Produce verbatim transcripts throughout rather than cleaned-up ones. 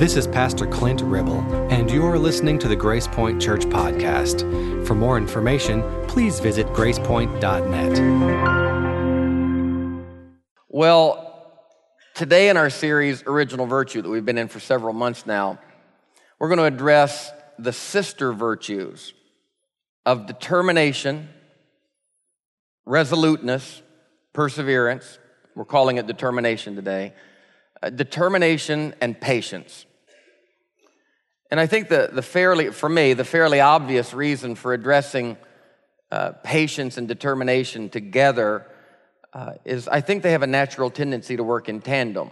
This is Pastor Clint Ribble, and you're listening to the Grace Point Church podcast. For more information, please visit grace point dot net. Well, today in our series, Original Virtue, that we've been in for several months now, we're going to address the sister virtues of determination, resoluteness, perseverance. We're calling it determination today. Uh, determination and patience. And I think the, the fairly, for me, the fairly obvious reason for addressing uh, patience and determination together uh, is I think they have a natural tendency to work in tandem.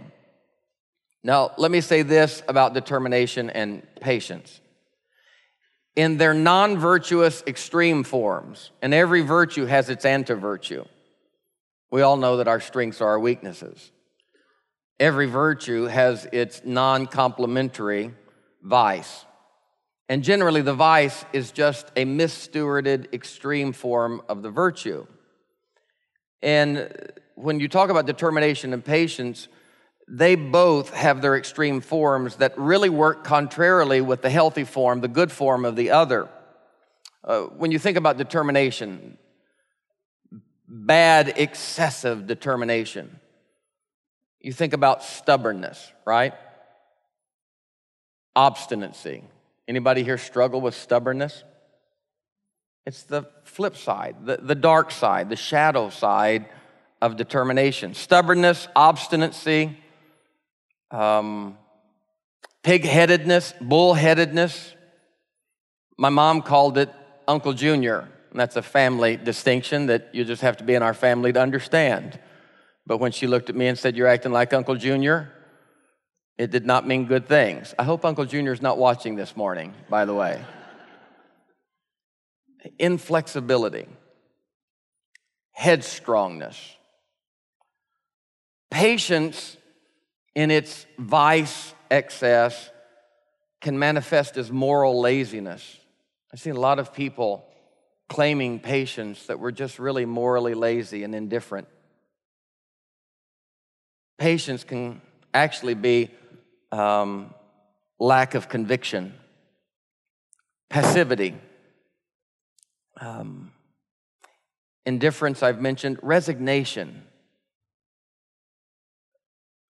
Now, let me say this about determination and patience. In their non-virtuous extreme forms, and every virtue has its anti-virtue, we all know that our strengths are our weaknesses. Every virtue has its non-complementary vice. And generally, the vice is just a misstewarded extreme form of the virtue. And when you talk about determination and patience, they both have their extreme forms that really work contrarily with the healthy form, the good form of the other. Uh, when you think about determination, bad, excessive determination. You think about stubbornness, right? Obstinacy. Anybody here struggle with stubbornness? It's the flip side, the, the dark side, the shadow side of determination. Stubbornness, obstinacy, Um, pig-headedness, bull-headedness. My mom called it Uncle Junior, and that's a family distinction that you just have to be in our family to understand. But when she looked at me and said, "You're acting like Uncle Junior," it did not mean good things. I hope Uncle Junior is not watching this morning, by the way. Inflexibility, headstrongness, patience in its vice excess can manifest as moral laziness. I've seen a lot of people claiming patience that were just really morally lazy and indifferent. Patience can actually be um, lack of conviction, passivity, um, indifference, I've mentioned, resignation,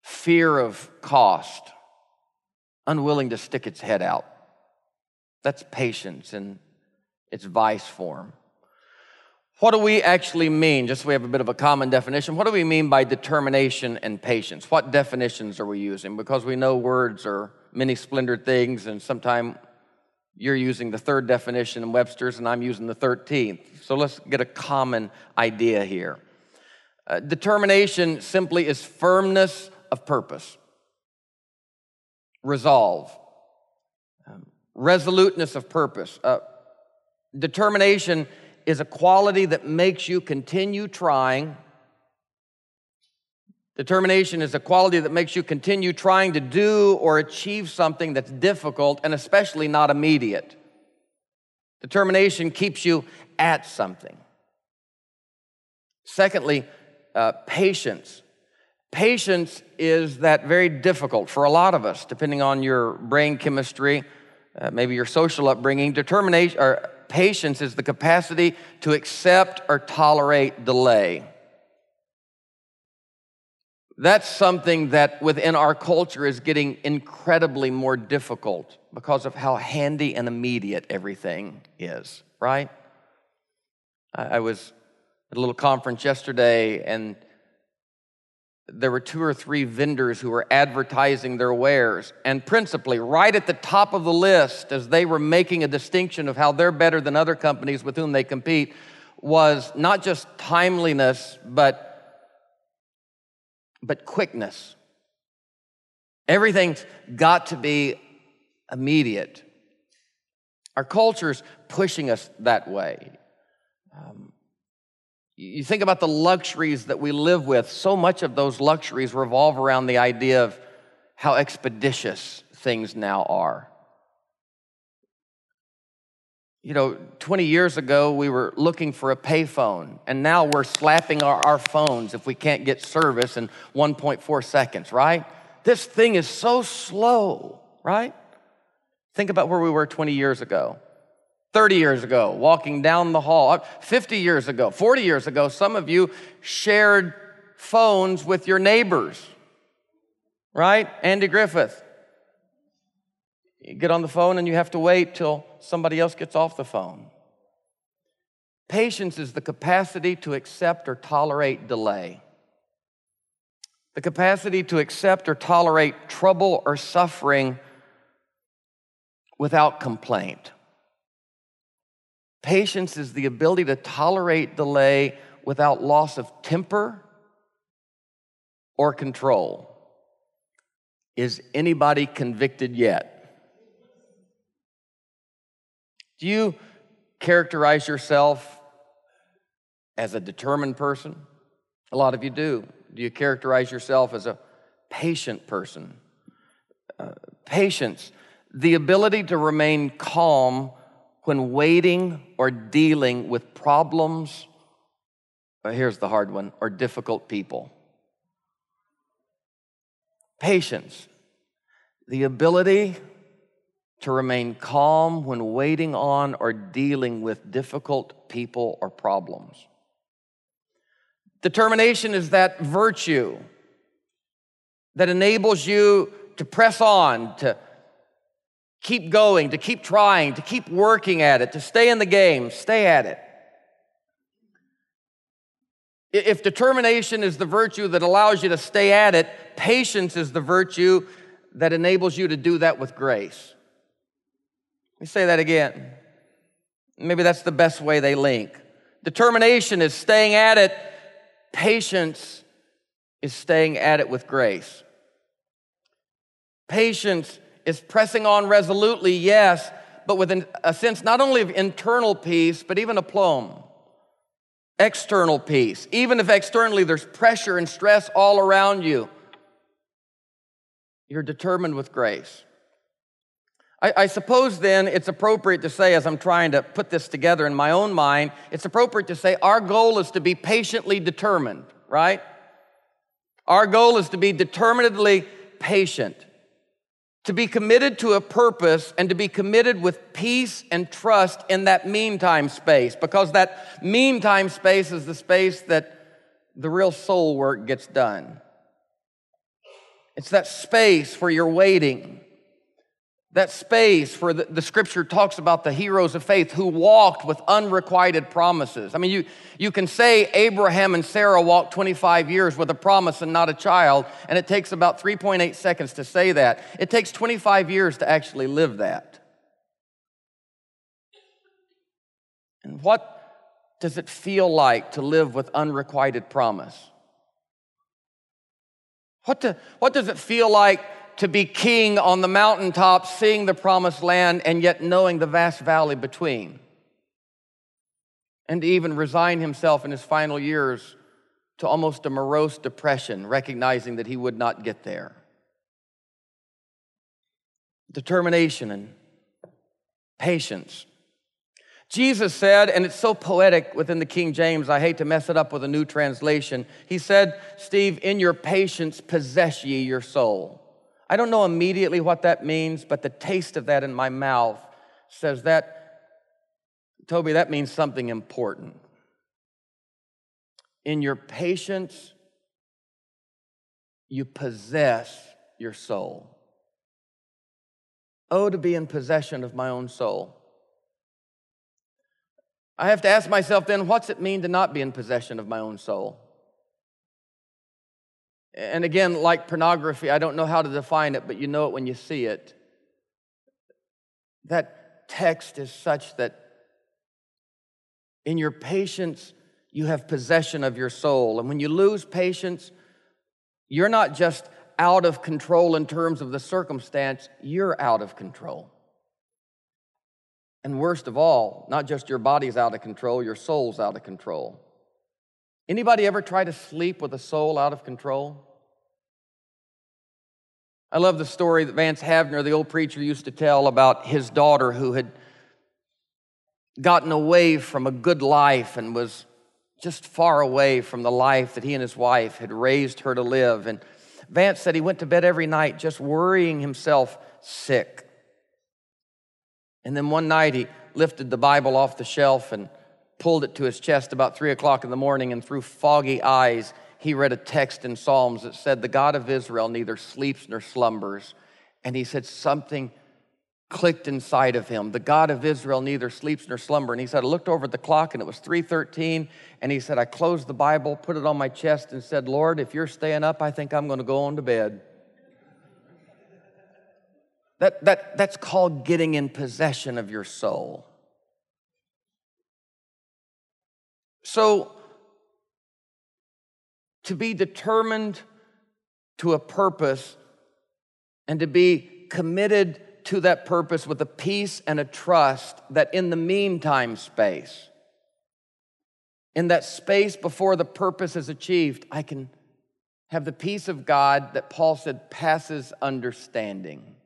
fear of cost, unwilling to stick its head out. That's patience in its vice form. What do we actually mean? Just so we have a bit of a common definition, what do we mean by determination and patience? What definitions are we using? Because we know words are many splendored things, and sometimes you're using the third definition in Webster's, and I'm using the thirteenth. So let's get a common idea here. Uh, determination simply is firmness of purpose, resolve, um, resoluteness of purpose. Uh, determination is a quality that makes you continue trying. Determination is a quality that makes you continue trying to do or achieve something that's difficult and especially not immediate. Determination keeps you at something. Secondly, uh, patience. Patience is that very difficult for a lot of us, depending on your brain chemistry, uh, maybe your social upbringing. Determination or patience is the capacity to accept or tolerate delay. That's something that within our culture is getting incredibly more difficult because of how handy and immediate everything is, right? I, I was at a little conference yesterday, and there were two or three vendors who were advertising their wares, and principally right at the top of the list, as they were making a distinction of how they're better than other companies with whom they compete, was not just timeliness, but but quickness. Everything's got to be immediate. Our culture's pushing us that way. Um, You think about the luxuries that we live with. So much of those luxuries revolve around the idea of how expeditious things now are. You know, twenty years ago, we were looking for a payphone, and now we're slapping our, our phones if we can't get service in one point four seconds, right? This thing is so slow, right? Think about where we were twenty years ago, thirty years ago, walking down the hall, fifty years ago, forty years ago. Some of you shared phones with your neighbors, right? Andy Griffith. You get on the phone and you have to wait till somebody else gets off the phone. Patience is the capacity to accept or tolerate delay. The capacity to accept or tolerate trouble or suffering without complaint. Patience is the ability to tolerate delay without loss of temper or control. Is anybody convicted yet? Do you characterize yourself as a determined person? A lot of you do. Do you characterize yourself as a patient person? Uh, patience, the ability to remain calm when waiting or dealing with problems, or here's the hard one, or difficult people. Patience, the ability to remain calm when waiting on or dealing with difficult people or problems. Determination is that virtue that enables you to press on, to keep going, to keep trying, to keep working at it, to stay in the game, stay at it. If determination is the virtue that allows you to stay at it, patience is the virtue that enables you to do that with grace. Let me say that again. Maybe that's the best way they link. Determination is staying at it. Patience is staying at it with grace. Patience is pressing on resolutely, yes, but with an, a sense not only of internal peace, but even aplomb, external peace. Even if externally there's pressure and stress all around you, you're determined with grace. I, I suppose then it's appropriate to say, as I'm trying to put this together in my own mind, it's appropriate to say our goal is to be patiently determined, right? Our goal is to be determinedly patient, to be committed to a purpose and to be committed with peace and trust in that meantime space, because that meantime space is the space that the real soul work gets done. It's that space where you're waiting. That space where the, the scripture talks about the heroes of faith who walked with unrequited promises. I mean, you, you can say Abraham and Sarah walked twenty-five years with a promise and not a child, and it takes about three point eight seconds to say that. It takes twenty-five years to actually live that. And what does it feel like to live with unrequited promise? What, do, what does it feel like to be king on the mountaintop, seeing the promised land, and yet knowing the vast valley between? And to even resign himself in his final years to almost a morose depression, recognizing that he would not get there. Determination and patience. Jesus said, and it's so poetic within the King James, I hate to mess it up with a new translation. He said, Steve, in your patience possess ye your soul. I don't know immediately what that means, but the taste of that in my mouth says that, Toby, that means something important. In your patience, you possess your soul. Oh, to be in possession of my own soul. I have to ask myself then, what's it mean to not be in possession of my own soul? And again, like pornography, I don't know how to define it, but you know it when you see it. That text is such that in your patience, you have possession of your soul. And when you lose patience, you're not just out of control in terms of the circumstance, you're out of control. And worst of all, not just your body's out of control, your soul's out of control. Anybody ever try to sleep with a soul out of control? I love the story that Vance Havner, the old preacher, used to tell about his daughter who had gotten away from a good life and was just far away from the life that he and his wife had raised her to live. And Vance said he went to bed every night just worrying himself sick. And then one night he lifted the Bible off the shelf and pulled it to his chest about three o'clock in the morning, and through foggy eyes, he read a text in Psalms that said, the God of Israel neither sleeps nor slumbers. And he said something clicked inside of him. The God of Israel neither sleeps nor slumber. And he said, I looked over at the clock and it was three thirteen. And he said, I closed the Bible, put it on my chest and said, Lord, if you're staying up, I think I'm going to go on to bed. That, that, that's called getting in possession of your soul. So, to be determined to a purpose and to be committed to that purpose with a peace and a trust that in the meantime space, in that space before the purpose is achieved, I can have the peace of God that Paul said passes understanding.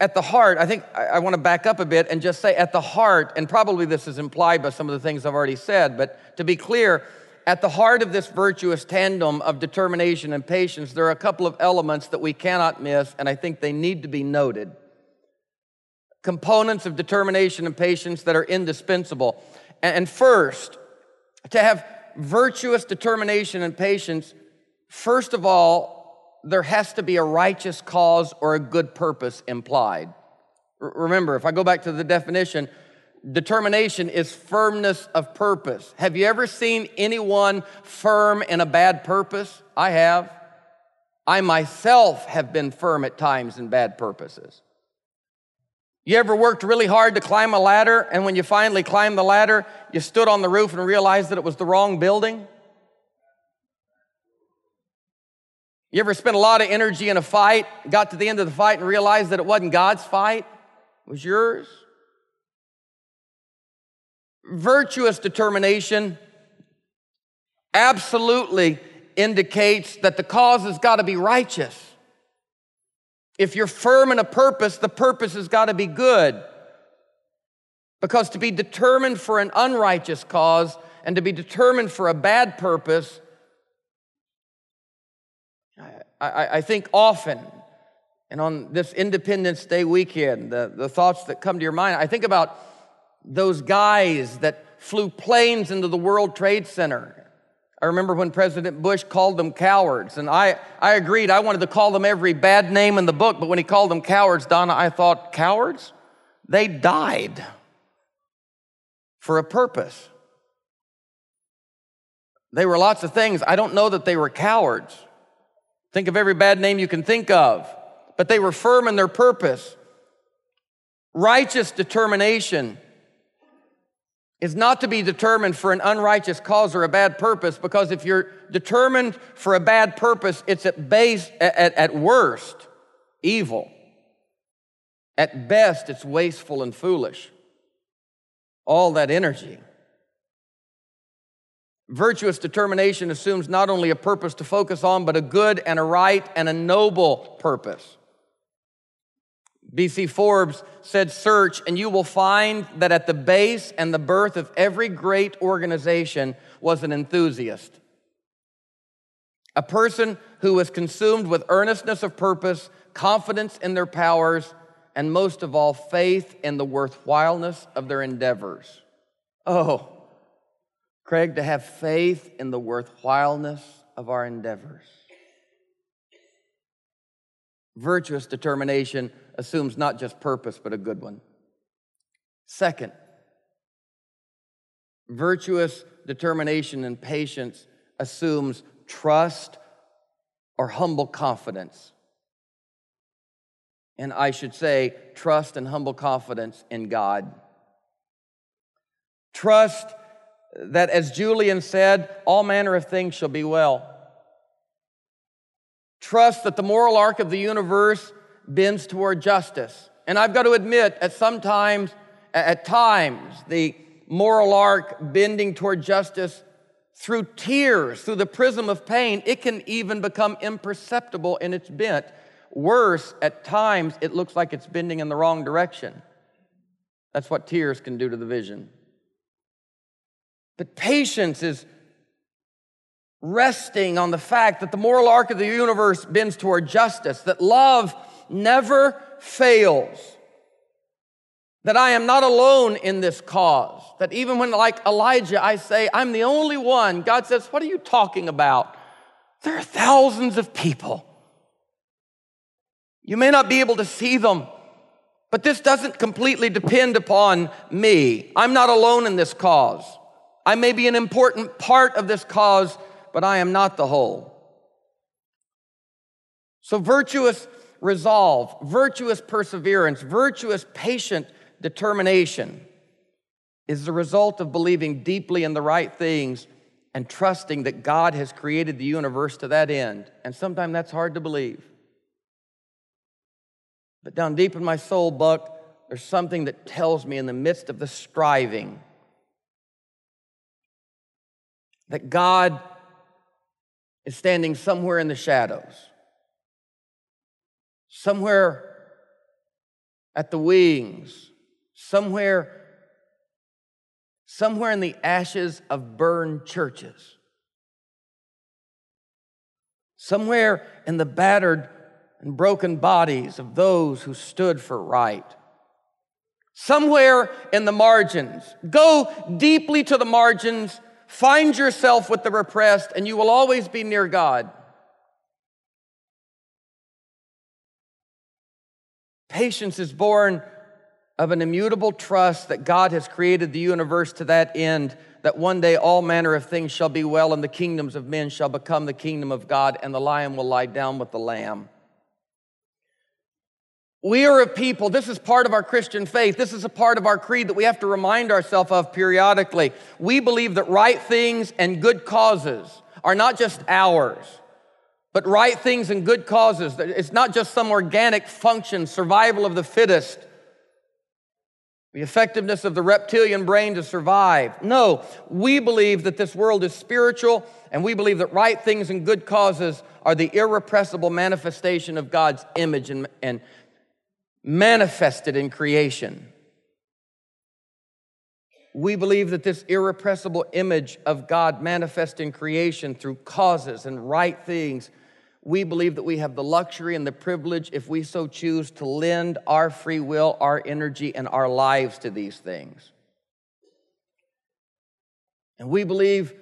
At the heart, I think I want to back up a bit and just say at the heart, and probably this is implied by some of the things I've already said, but to be clear, at the heart of this virtuous tandem of determination and patience, there are a couple of elements that we cannot miss, and I think they need to be noted. Components of determination and patience that are indispensable. And first, to have virtuous determination and patience, first of all, there has to be a righteous cause or a good purpose implied. Remember, if I go back to the definition, determination is firmness of purpose. Have you ever seen anyone firm in a bad purpose? I have. I myself have been firm at times in bad purposes. You ever worked really hard to climb a ladder, and when you finally climbed the ladder, you stood on the roof and realized that it was the wrong building? You ever spent a lot of energy in a fight, got to the end of the fight and realized that it wasn't God's fight, it was yours? Virtuous determination absolutely indicates that the cause has got to be righteous. If you're firm in a purpose, the purpose has got to be good. Because to be determined for an unrighteous cause and to be determined for a bad purpose, I, I, I think often, and on this Independence Day weekend, the, the thoughts that come to your mind, I think about those guys that flew planes into the World Trade Center. I remember when President Bush called them cowards, and I, I agreed. I wanted to call them every bad name in the book, but when he called them cowards, Donna, I thought, cowards? They died for a purpose. They were lots of things. I don't know that they were cowards. Think of every bad name you can think of, but they were firm in their purpose. Righteous determination is not to be determined for an unrighteous cause or a bad purpose, because if you're determined for a bad purpose, it's at base, at, at worst, evil. At best, it's wasteful and foolish. All that energy. Virtuous determination assumes not only a purpose to focus on, but a good and a right and a noble purpose. B C Forbes said, search, and you will find that at the base and the birth of every great organization was an enthusiast. A person who was consumed with earnestness of purpose, confidence in their powers, and most of all, faith in the worthwhileness of their endeavors. Oh, Craig, to have faith in the worthwhileness of our endeavors. Virtuous determination assumes not just purpose, but a good one. Second, virtuous determination and patience assumes trust or humble confidence. And I should say, trust and humble confidence in God. Trust that, as Julian said, all manner of things shall be well. Trust that the moral arc of the universe bends toward justice. And I've got to admit, at sometimes, at times, the moral arc bending toward justice through tears, through the prism of pain, it can even become imperceptible in its bent. Worse, at times, it looks like it's bending in the wrong direction. That's what tears can do to the vision. But patience is resting on the fact that the moral arc of the universe bends toward justice, that love never fails, that I am not alone in this cause, that even when, like Elijah, I say, I'm the only one, God says, what are you talking about? There are thousands of people. You may not be able to see them, but this doesn't completely depend upon me. I'm not alone in this cause. I may be an important part of this cause, but I am not the whole. So virtuous resolve, virtuous perseverance, virtuous patient determination is the result of believing deeply in the right things and trusting that God has created the universe to that end. And sometimes that's hard to believe. But down deep in my soul, Buck, there's something that tells me in the midst of the striving that God is standing somewhere in the shadows, somewhere at the wings, somewhere, somewhere in the ashes of burned churches, somewhere in the battered and broken bodies of those who stood for right. Somewhere in the margins. Go deeply to the margins. Find yourself with the repressed, and you will always be near God. Patience is born of an immutable trust that God has created the universe to that end, that one day all manner of things shall be well, and the kingdoms of men shall become the kingdom of God, and the lion will lie down with the lamb. We are a people, this is part of our Christian faith, this is a part of our creed that we have to remind ourselves of periodically. We believe that right things and good causes are not just ours, but right things and good causes, it's not just some organic function, survival of the fittest, the effectiveness of the reptilian brain to survive. No, we believe that this world is spiritual, and we believe that right things and good causes are the irrepressible manifestation of God's image and, and manifested in creation. We believe that this irrepressible image of God manifest in creation through causes and right things, we believe that we have the luxury and the privilege, if we so choose, to lend our free will, our energy, and our lives to these things. And we believe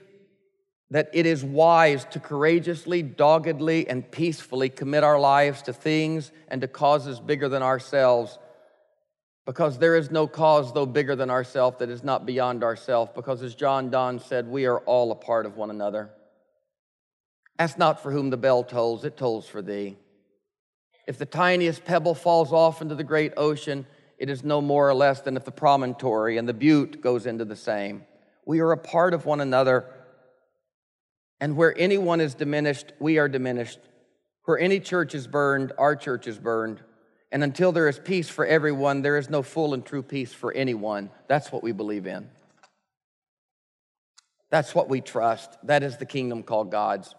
that it is wise to courageously, doggedly, and peacefully commit our lives to things and to causes bigger than ourselves, because there is no cause, though bigger than ourselves, that is not beyond ourselves, because as John Donne said, we are all a part of one another. Ask not for whom the bell tolls, it tolls for thee. If the tiniest pebble falls off into the great ocean, it is no more or less than if the promontory and the butte goes into the same. We are a part of one another. And where anyone is diminished, we are diminished. Where any church is burned, our church is burned. And until there is peace for everyone, there is no full and true peace for anyone. That's what we believe in. That's what we trust. That is the kingdom called God's.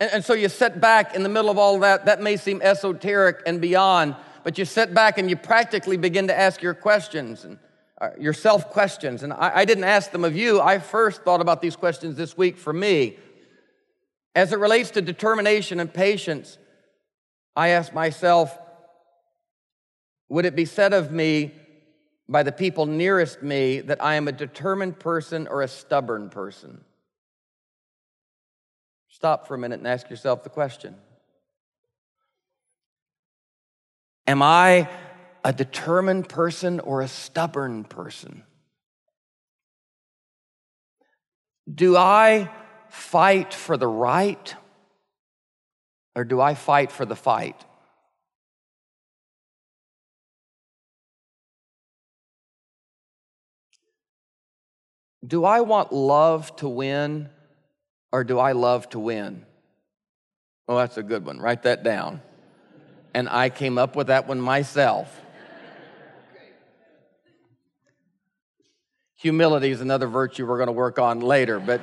And, and so you sit back in the middle of all of that. That may seem esoteric and beyond, but you sit back and you practically begin to ask your questions and Uh, yourself questions, and I, I didn't ask them of you. I first thought about these questions this week for me. As it relates to determination and patience, I asked myself, would it be said of me by the people nearest me that I am a determined person or a stubborn person? Stop for a minute and ask yourself the question. Am I a determined person or a stubborn person? Do I fight for the right or do I fight for the fight? Do I want love to win or do I love to win? Oh, that's a good one. Write that down. And I came up with that one myself. Humility is another virtue we're going to work on later, but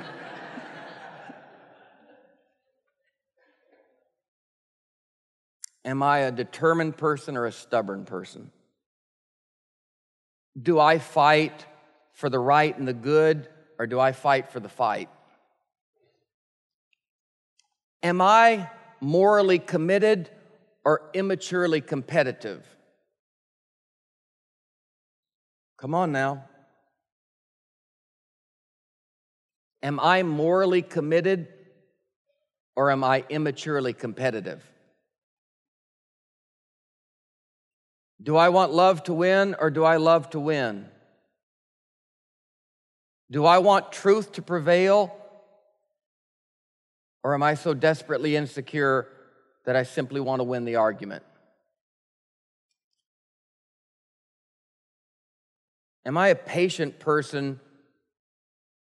am I a determined person or a stubborn person? Do I fight for the right and the good, or do I fight for the fight? Am I morally committed or immaturely competitive? Come on now. Am I morally committed or am I immaturely competitive? Do I want love to win or do I love to win? Do I want truth to prevail or am I so desperately insecure that I simply want to win the argument? Am I a patient person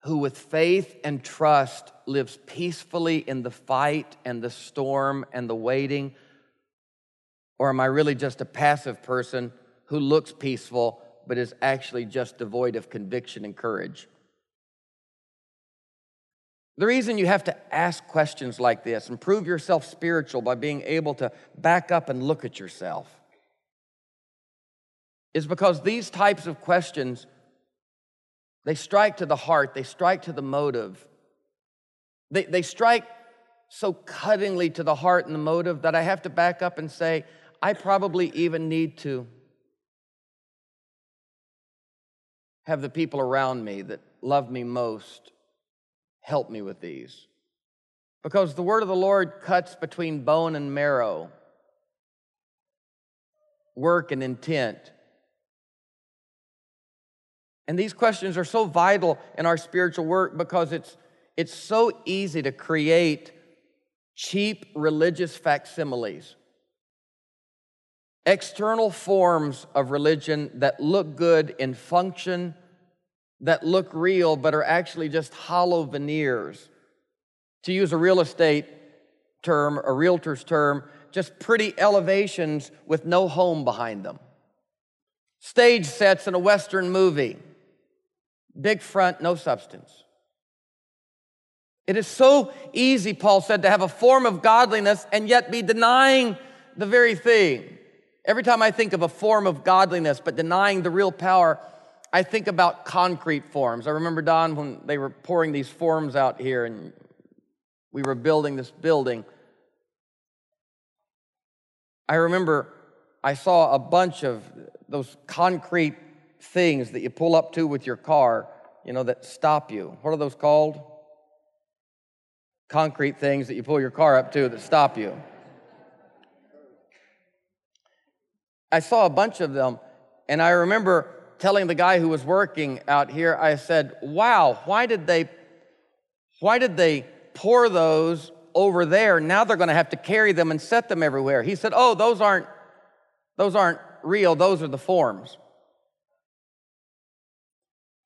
who with faith and trust lives peacefully in the fight and the storm and the waiting? Or am I really just a passive person who looks peaceful but is actually just devoid of conviction and courage? The reason you have to ask questions like this and prove yourself spiritual by being able to back up and look at yourself is because these types of questions, they strike to the heart, they strike to the motive. They, they strike so cuttingly to the heart and the motive that I have to back up and say, I probably even need to have the people around me that love me most help me with these. Because the word of the Lord cuts between bone and marrow, work and intent. And these questions are so vital in our spiritual work because it's, it's so easy to create cheap religious facsimiles, external forms of religion that look good in function, that look real but are actually just hollow veneers. To use a real estate term, a realtor's term, just pretty elevations with no home behind them. Stage sets in a Western movie. Big front, no substance. It is so easy, Paul said, to have a form of godliness and yet be denying the very thing. Every time I think of a form of godliness but denying the real power, I think about concrete forms. I remember, Don, when they were pouring these forms out here and we were building this building. I remember I saw a bunch of those concrete things that you pull up to with your car, you know, that stop you. What are those called? Concrete things that you pull your car up to that stop you. I saw a bunch of them, and I remember telling the guy who was working out here, I said, wow, why did they, why did they pour those over there? Now they're going to have to carry them and set them everywhere. He said, oh, those aren't, those aren't real. Those are the forms.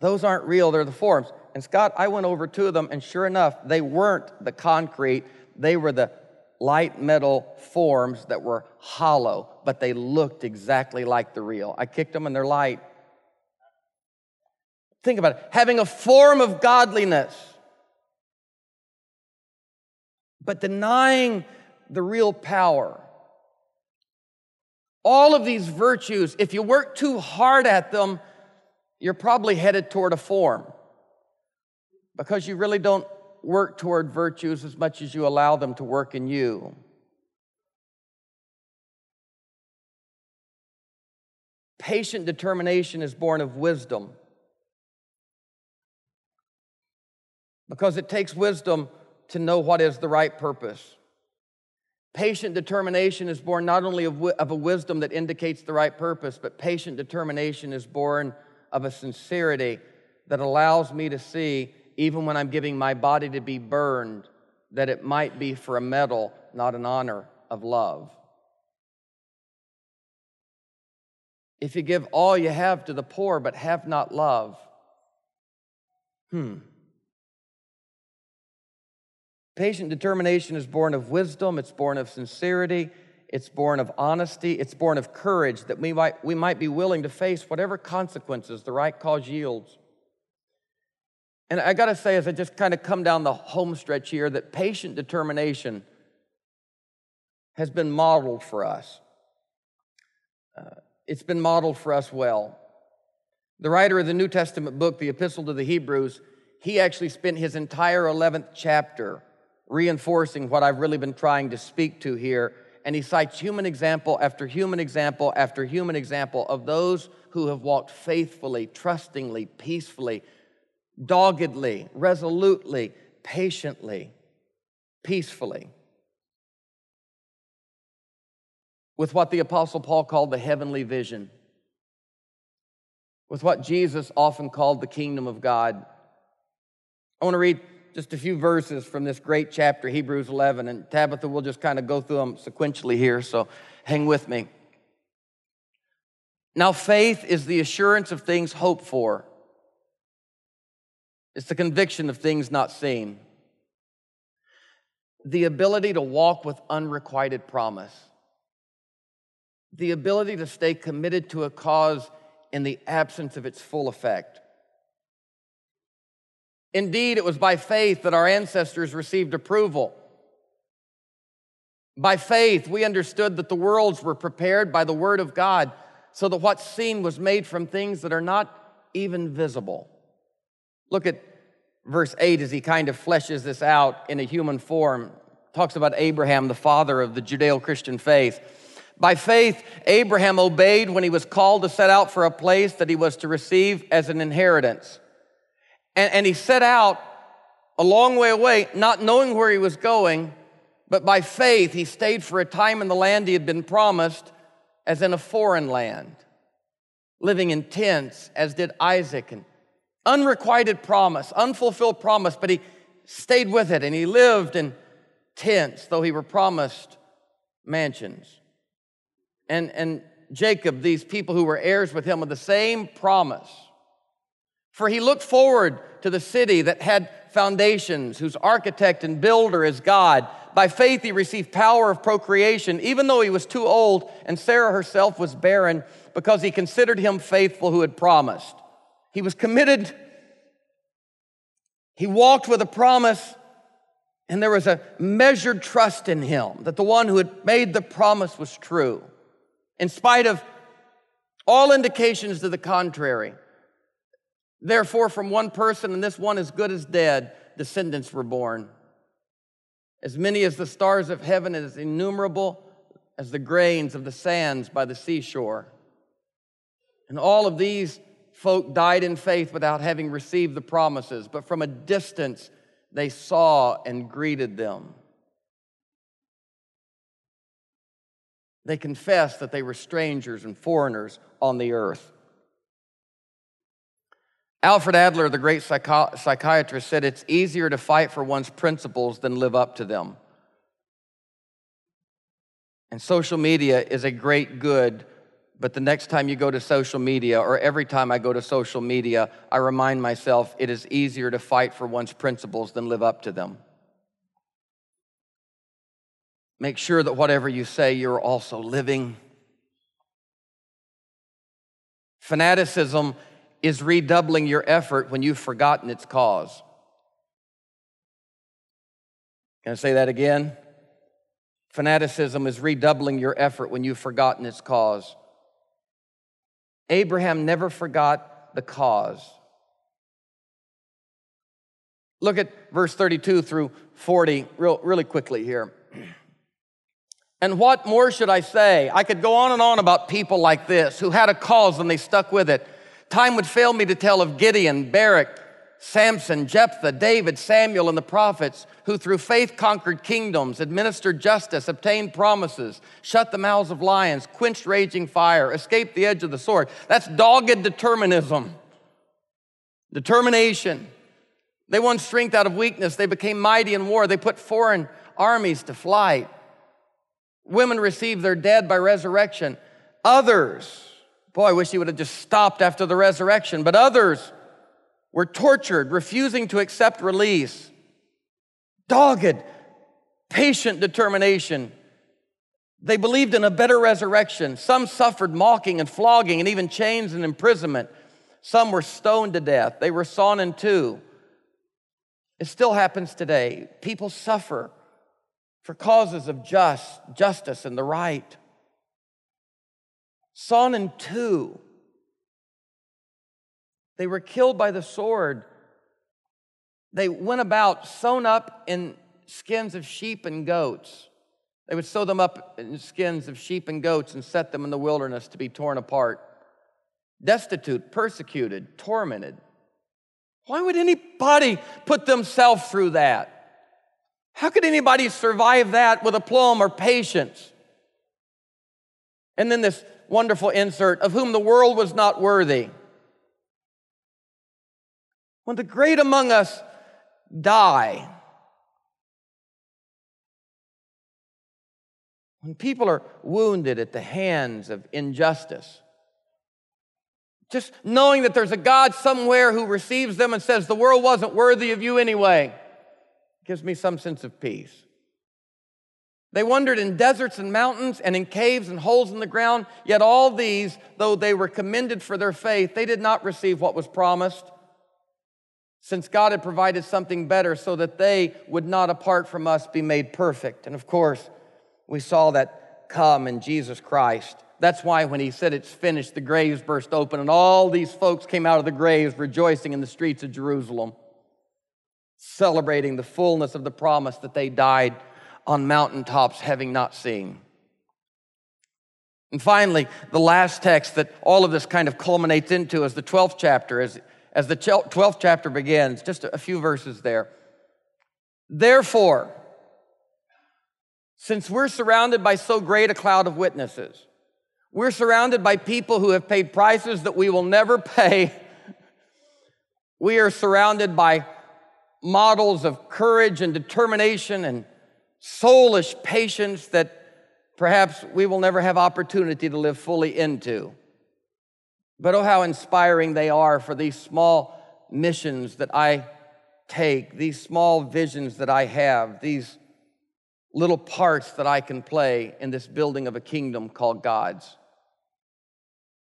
Those aren't real. They're the forms. And Scott, I went over two of them, and sure enough, they weren't the concrete. They were the light metal forms that were hollow, but they looked exactly like the real. I kicked them, and they're light. Think about it, having a form of godliness, but denying the real power. All of these virtues, if you work too hard at them, you're probably headed toward a form because you really don't work toward virtues as much as you allow them to work in you. Patient determination is born of wisdom. Because it takes wisdom to know what is the right purpose. Patient determination is born not only of, wi- of a wisdom that indicates the right purpose, but patient determination is born of a sincerity that allows me to see, even when I'm giving my body to be burned, that it might be for a medal, not an honor of love. If you give all you have to the poor, but have not love, hmm. Patient determination is born of wisdom, it's born of sincerity, it's born of honesty, it's born of courage that we might, we might be willing to face whatever consequences the right cause yields. And I gotta say, as I just kind of come down the home stretch here, that patient determination has been modeled for us. Uh, it's been modeled for us well. The writer of the New Testament book, the Epistle to the Hebrews, he actually spent his entire eleventh chapter reinforcing what I've really been trying to speak to here. And he cites human example after human example after human example of those who have walked faithfully, trustingly, peacefully, doggedly, resolutely, patiently, peacefully, with what the Apostle Paul called the heavenly vision, with what Jesus often called the kingdom of God. I want to read just a few verses from this great chapter, Hebrews eleven, and Tabitha will just kind of go through them sequentially here, so hang with me. Now faith is the assurance of things hoped for. It's the conviction of things not seen. The ability to walk with unrequited promise. The ability to stay committed to a cause in the absence of its full effect. Indeed, it was by faith that our ancestors received approval. By faith, we understood that the worlds were prepared by the word of God, so that what's seen was made from things that are not even visible. Look at verse eight as he kind of fleshes this out in a human form. Talks about Abraham, the father of the Judeo-Christian faith. By faith, Abraham obeyed when he was called to set out for a place that he was to receive as an inheritance. And, and he set out a long way away, not knowing where he was going, but by faith he stayed for a time in the land he had been promised, as in a foreign land, living in tents, as did Isaac. And unrequited promise, unfulfilled promise, but he stayed with it, and he lived in tents, though he were promised mansions. And, and Jacob, these people who were heirs with him, of the same promise. For he looked forward to the city that had foundations, whose architect and builder is God. By faith he received power of procreation, even though he was too old, and Sarah herself was barren, because he considered him faithful who had promised. He was committed. He walked with a promise, and there was a measured trust in him that the one who had made the promise was true, in spite of all indications to the contrary. Therefore, from one person, and this one as good as dead, descendants were born. As many as the stars of heaven, and as innumerable as the grains of the sands by the seashore. And all of these folk died in faith without having received the promises, but from a distance they saw and greeted them. They confessed that they were strangers and foreigners on the earth. Alfred Adler, the great psycho- psychiatrist, said it's easier to fight for one's principles than live up to them. And social media is a great good, but the next time you go to social media, or every time I go to social media, I remind myself it is easier to fight for one's principles than live up to them. Make sure that whatever you say, you're also living. Fanaticism is redoubling your effort when you've forgotten its cause. Can I say that again? Fanaticism is redoubling your effort when you've forgotten its cause. Abraham never forgot the cause. Look at verse thirty-two through forty real, really quickly here. And what more should I say? I could go on and on about people like this who had a cause and they stuck with it. Time would fail me to tell of Gideon, Barak, Samson, Jephthah, David, Samuel, and the prophets, who through faith conquered kingdoms, administered justice, obtained promises, shut the mouths of lions, quenched raging fire, escaped the edge of the sword. That's dogged determinism, determination. They won strength out of weakness. They became mighty in war. They put foreign armies to flight. Women received their dead by resurrection. Others, boy, I wish he would have just stopped after the resurrection, but others were tortured, refusing to accept release. Dogged, patient determination. They believed in a better resurrection. Some suffered mocking and flogging and even chains and imprisonment. Some were stoned to death. They were sawn in two. It still happens today. People suffer for causes of just, justice and the right. Sawn in two. They were killed by the sword. They went about sewn up in skins of sheep and goats. They would sew them up in skins of sheep and goats and set them in the wilderness to be torn apart. Destitute, persecuted, tormented. Why would anybody put themselves through that? How could anybody survive that with aplomb or patience? And then this wonderful insert, of whom the world was not worthy. When the great among us die, when people are wounded at the hands of injustice, just knowing that there's a God somewhere who receives them and says, the world wasn't worthy of you anyway, gives me some sense of peace. They wandered in deserts and mountains and in caves and holes in the ground, yet all these, though they were commended for their faith, they did not receive what was promised, since God had provided something better so that they would not apart from us be made perfect. And of course, we saw that come in Jesus Christ. That's why when he said it's finished, the graves burst open and all these folks came out of the graves rejoicing in the streets of Jerusalem, celebrating the fullness of the promise that they died on mountaintops having not seen. And finally, the last text that all of this kind of culminates into is the twelfth chapter. As, as the twelfth chapter begins, just a few verses there. Therefore, since we're surrounded by so great a cloud of witnesses, we're surrounded by people who have paid prices that we will never pay. We are surrounded by models of courage and determination and soulish patience that perhaps we will never have opportunity to live fully into. But oh, how inspiring they are for these small missions that I take, these small visions that I have, these little parts that I can play in this building of a kingdom called God's.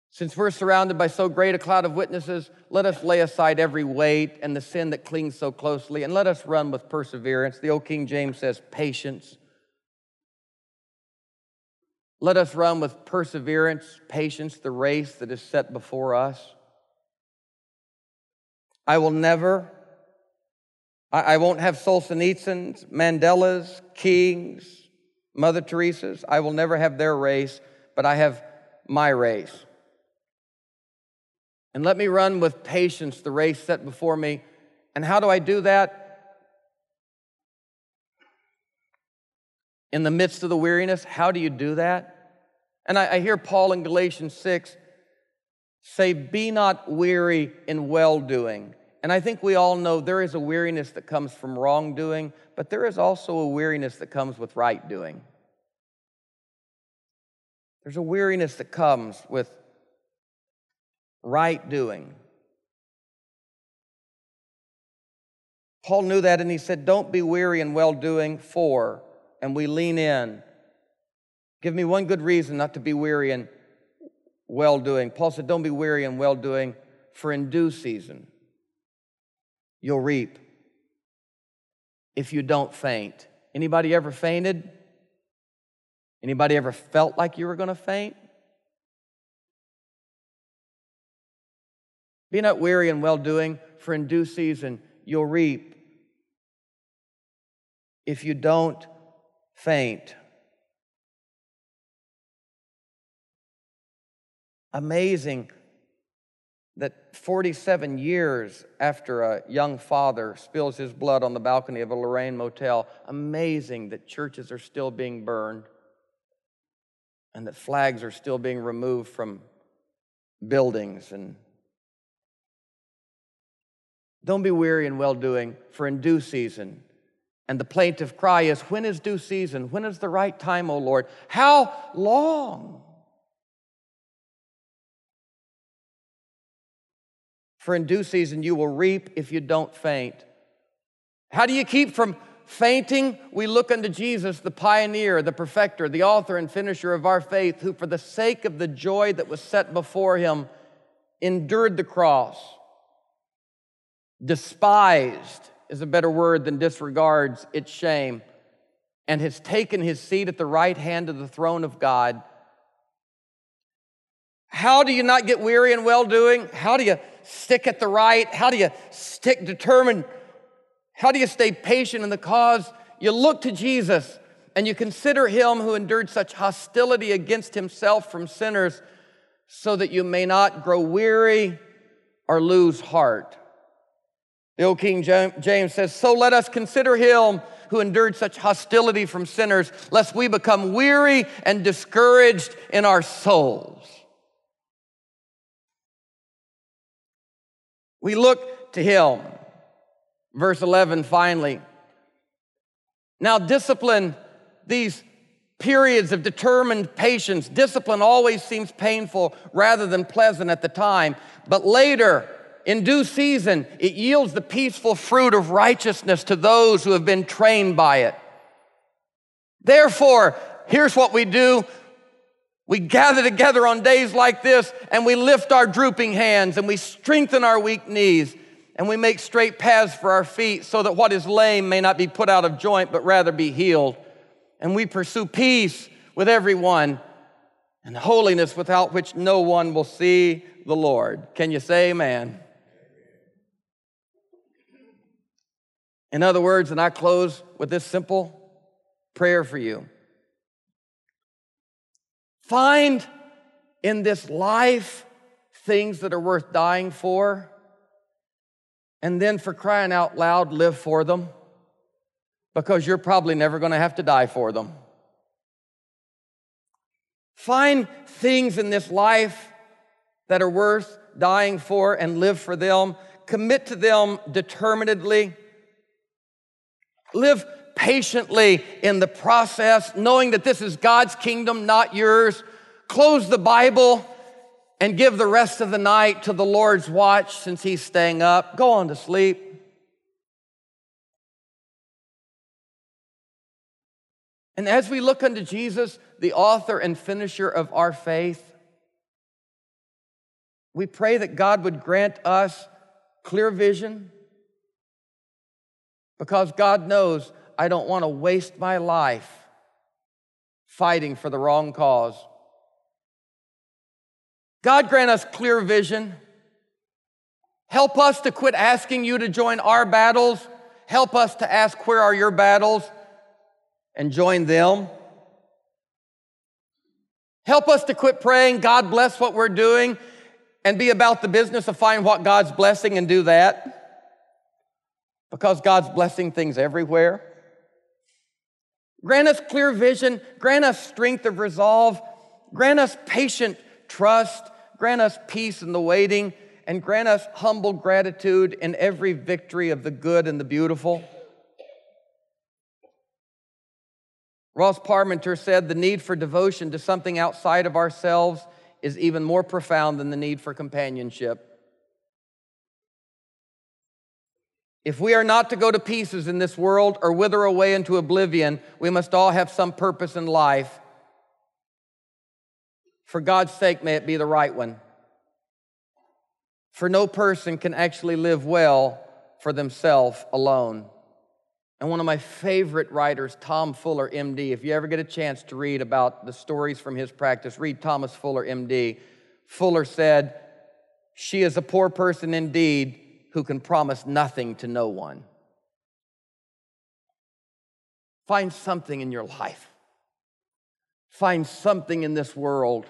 Since we're surrounded by so great a cloud of witnesses, let us lay aside every weight and the sin that clings so closely, and let us run with perseverance. The old King James says patience. Let us run with perseverance, patience, the race that is set before us. I will never I won't have Solzhenitsyn's, Mandela's, King's, Mother Teresa's. I will never have their race, but I have my race. And let me run with patience the race set before me. And how do I do that? In the midst of the weariness, how do you do that? And I, I hear Paul in Galatians six say, be not weary in well-doing. And I think we all know there is a weariness that comes from wrongdoing, but there is also a weariness that comes with right doing. There's a weariness that comes with right doing. Paul knew that, and he said, don't be weary in well-doing, for, and we lean in. Give me one good reason not to be weary in well-doing. Paul said, don't be weary in well-doing, for in due season you'll reap if you don't faint. Anybody ever fainted? Anybody ever felt like you were going to faint? Be not weary in well-doing, for in due season you'll reap if you don't faint. Amazing that forty-seven years after a young father spills his blood on the balcony of a Lorraine motel, amazing that churches are still being burned and that flags are still being removed from buildings. And don't be weary in well-doing, for in due season. And the plaintive cry is, when is due season? When is the right time, O Lord? How long? For in due season you will reap if you don't faint. How do you keep from fainting? We look unto Jesus, the pioneer, the perfecter, the author and finisher of our faith, who for the sake of the joy that was set before him endured the cross. Despised is a better word than disregards its shame, and has taken his seat at the right hand of the throne of God. How do you not get weary in well-doing? How do you stick at the right? How do you stick determined? How do you stay patient in the cause? you look to Jesus and you consider him who endured such hostility against himself from sinners so that you may not grow weary or lose heart. The old King James says, so let us consider him who endured such hostility from sinners, lest we become weary and discouraged in our souls. We look to him. Verse eleven, finally. Now discipline, these periods of determined patience, discipline always seems painful rather than pleasant at the time, but later, in due season, it yields the peaceful fruit of righteousness to those who have been trained by it. Therefore, here's what we do. We gather together on days like this, and we lift our drooping hands, and we strengthen our weak knees, and we make straight paths for our feet, so that what is lame may not be put out of joint, but rather be healed. And we pursue peace with everyone, and holiness without which no one will see the Lord. Can you say amen? In other words, and I close with this simple prayer for you. Find in this life things that are worth dying for, and then for crying out loud, live for them, because you're probably never going to have to die for them. Find things in this life that are worth dying for and live for them. Commit to them determinedly. Live patiently in the process, knowing that this is God's kingdom, not yours. Close the Bible and give the rest of the night to the Lord's watch since he's staying up. Go on to sleep. And as we look unto Jesus, the author and finisher of our faith, we pray that God would grant us clear vision, because God knows I don't want to waste my life fighting for the wrong cause. God grant us clear vision. Help us to quit asking you to join our battles. Help us to ask, where are your battles, and join them. Help us to quit praying, God bless what we're doing, and be about the business of finding what God's blessing and do that, because God's blessing things everywhere. Grant us clear vision. Grant us strength of resolve. Grant us patient trust. Grant us peace in the waiting, and grant us humble gratitude in every victory of the good and the beautiful. Ross Parmenter said, the need for devotion to something outside of ourselves is even more profound than the need for companionship. If we are not to go to pieces in this world or wither away into oblivion, we must all have some purpose in life. For God's sake, may it be the right one. For no person can actually live well for themselves alone. And one of my favorite writers, Tom Fuller, M D, if you ever get a chance to read about the stories from his practice, read Thomas Fuller, M D. Fuller said, she is a poor person indeed who can promise nothing to no one. Find something in your life. Find something in this world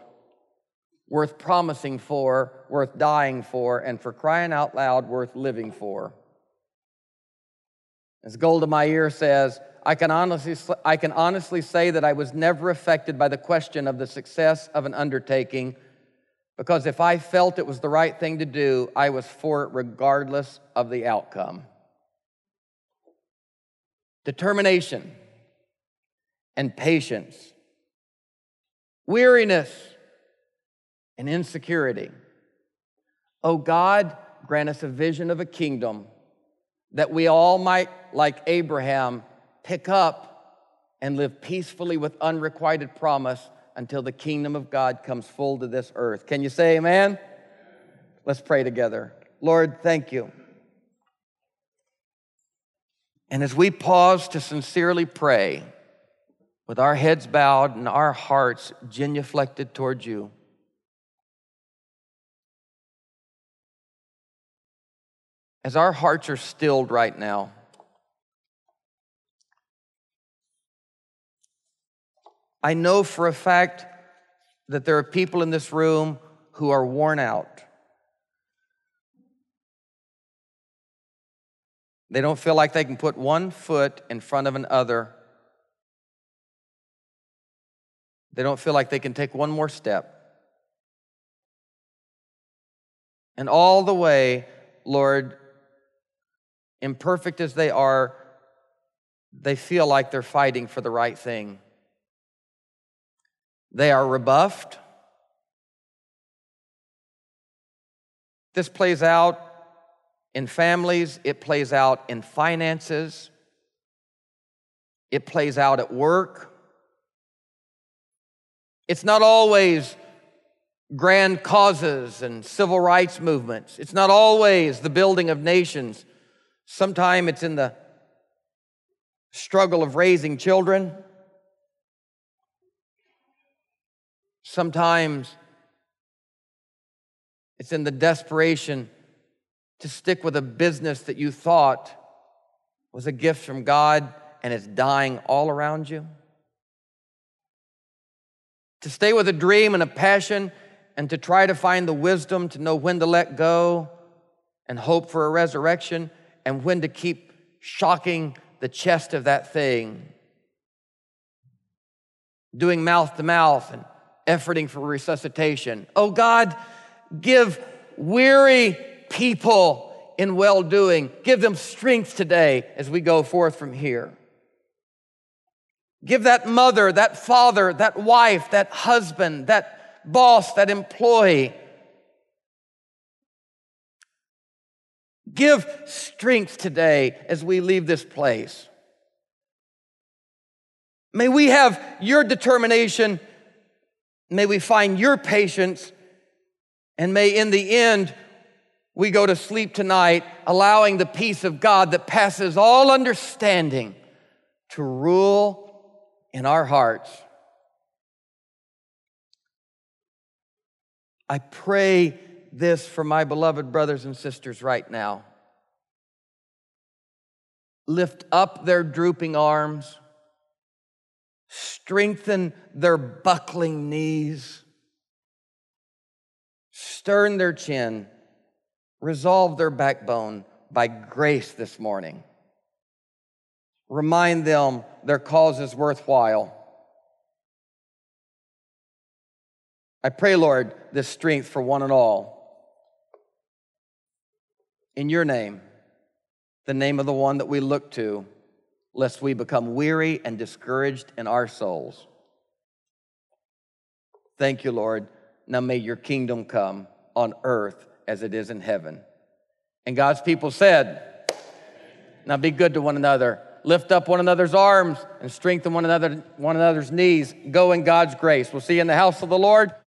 worth promising for, worth dying for, and for crying out loud, worth living for. As Golda Meir says, I can, honestly, I can honestly say that I was never affected by the question of the success of an undertaking, because if I felt it was the right thing to do, I was for it regardless of the outcome. Determination and patience, weariness and insecurity. Oh God, grant us a vision of a kingdom that we all might, like Abraham, pick up and live peacefully with unrequited promise until the kingdom of God comes full to this earth. Can you say amen? Let's pray together. Lord, thank you. And as we pause to sincerely pray, with our heads bowed and our hearts genuflected towards you, as our hearts are stilled right now, I know for a fact that there are people in this room who are worn out. They don't feel like they can put one foot in front of another. They don't feel like they can take one more step. And all the way, Lord, imperfect as they are, they feel like they're fighting for the right thing. They are rebuffed. This plays out in families. It plays out in finances. It plays out at work. It's not always grand causes and civil rights movements. It's not always the building of nations. Sometimes it's in the struggle of raising children. Sometimes it's in the desperation to stick with a business that you thought was a gift from God and it's dying all around you. To stay with a dream and a passion and to try to find the wisdom to know when to let go and hope for a resurrection and when to keep shocking the chest of that thing. Doing mouth to mouth and efforting for resuscitation. Oh God, give weary people in well-doing. Give them strength today as we go forth from here. Give that mother, that father, that wife, that husband, that boss, that employee. Give strength today as we leave this place. May we have your determination. May we find your patience. And may in the end, we go to sleep tonight, allowing the peace of God that passes all understanding to rule in our hearts. I pray this for my beloved brothers and sisters right now. Lift up their drooping arms, strengthen their buckling knees, stern their chin, resolve their backbone by grace this morning. Remind them their cause is worthwhile. I pray, Lord, this strength for one and all. In your name, the name of the one that we look to, lest we become weary and discouraged in our souls. Thank you, Lord. Now may your kingdom come on earth as it is in heaven. And God's people said, now be good to one another. Lift up one another's arms and strengthen one another, one another's knees. Go in God's grace. We'll see you in the house of the Lord.